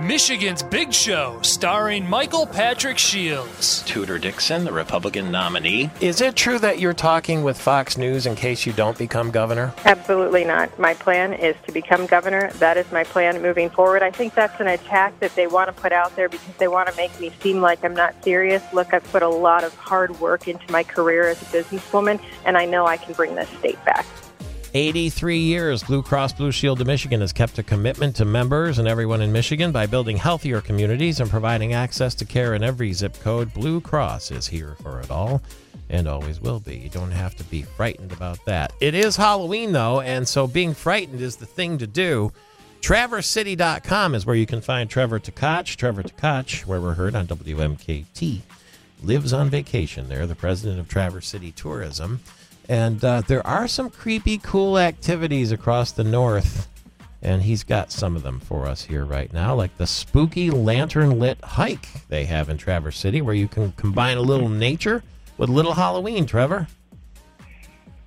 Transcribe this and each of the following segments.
Michigan's Big Show, starring Michael Patrick Shields. Tudor Dixon, the Republican nominee. Is it true that you're talking with Fox News in case you don't become governor? Absolutely not. My plan is to become governor. That is my plan moving forward. I think that's an attack that they want to put out there because they want to make me seem like I'm not serious. Look, I've put a lot of hard work into my career as a businesswoman, and I know I can bring this state back. 83 years, Blue Cross Blue Shield of Michigan has kept a commitment to members and everyone in Michigan by building healthier communities and providing access to care in every zip code. Blue Cross is here for it all and always will be. You don't have to be frightened about that. It is Halloween, though, and so being frightened is the thing to do. TraverseCity.com is where you can find Trevor Tkach. Trevor Tkach, where we're heard on WMKT, lives on vacation there, the president of Traverse City Tourism. And there are some creepy, cool activities across the north, and he's got some of them for us here right now, like the spooky lantern-lit hike they have in Traverse City, where you can combine a little nature with a little Halloween, Trevor.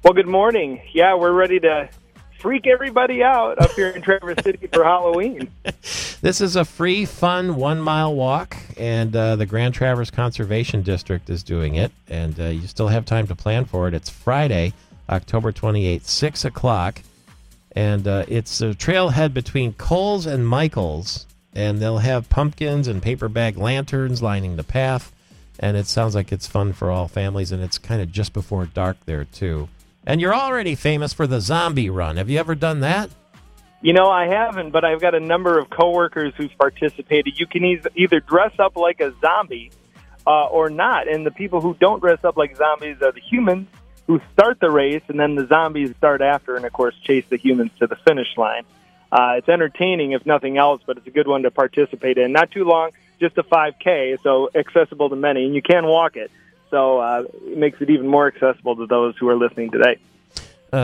Well, good morning. Yeah, we're ready to freak everybody out up here in Traverse City for Halloween. This is a free, fun one-mile walk, and the Grand Traverse Conservation District is doing it, and you still have time to plan for it. It's Friday, October 28th, 6 o'clock, and it's a trailhead between Coles and Michaels, and they'll have pumpkins and paper bag lanterns lining the path, and it sounds like it's fun for all families, and it's kind of just before dark there, too. And you're already famous for the zombie run. Have you ever done that? You know, I haven't, but I've got a number of coworkers who've participated. You can either dress up like a zombie or not. And the people who don't dress up like zombies are the humans who start the race, and then the zombies start after and, of course, chase the humans to the finish line. It's entertaining, if nothing else, but it's a good one to participate in. Not too long, just a 5K, so accessible to many, and you can walk it. So it makes it even more accessible to those who are listening today.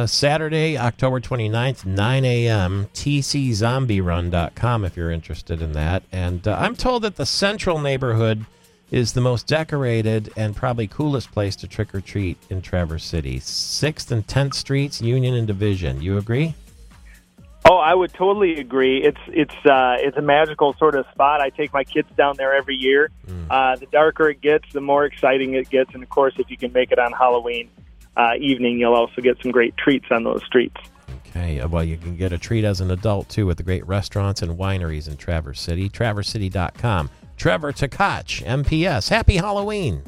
Saturday, October 29th, 9 a.m., tczombierun.com if you're interested in that. And I'm told that the central neighborhood is the most decorated and probably coolest place to trick-or-treat in Traverse City. 6th and 10th Streets, Union and Division. You agree? Oh, I would totally agree. It's a magical sort of spot. I take my kids down there every year. The darker it gets, the more exciting it gets. And, of course, if you can make it on Halloween evening, you'll also get some great treats on those streets. Okay. Well, you can get a treat as an adult, too, with the great restaurants and wineries in Traverse City. TraverseCity.com. Trevor Tkach, MPS. Happy Halloween.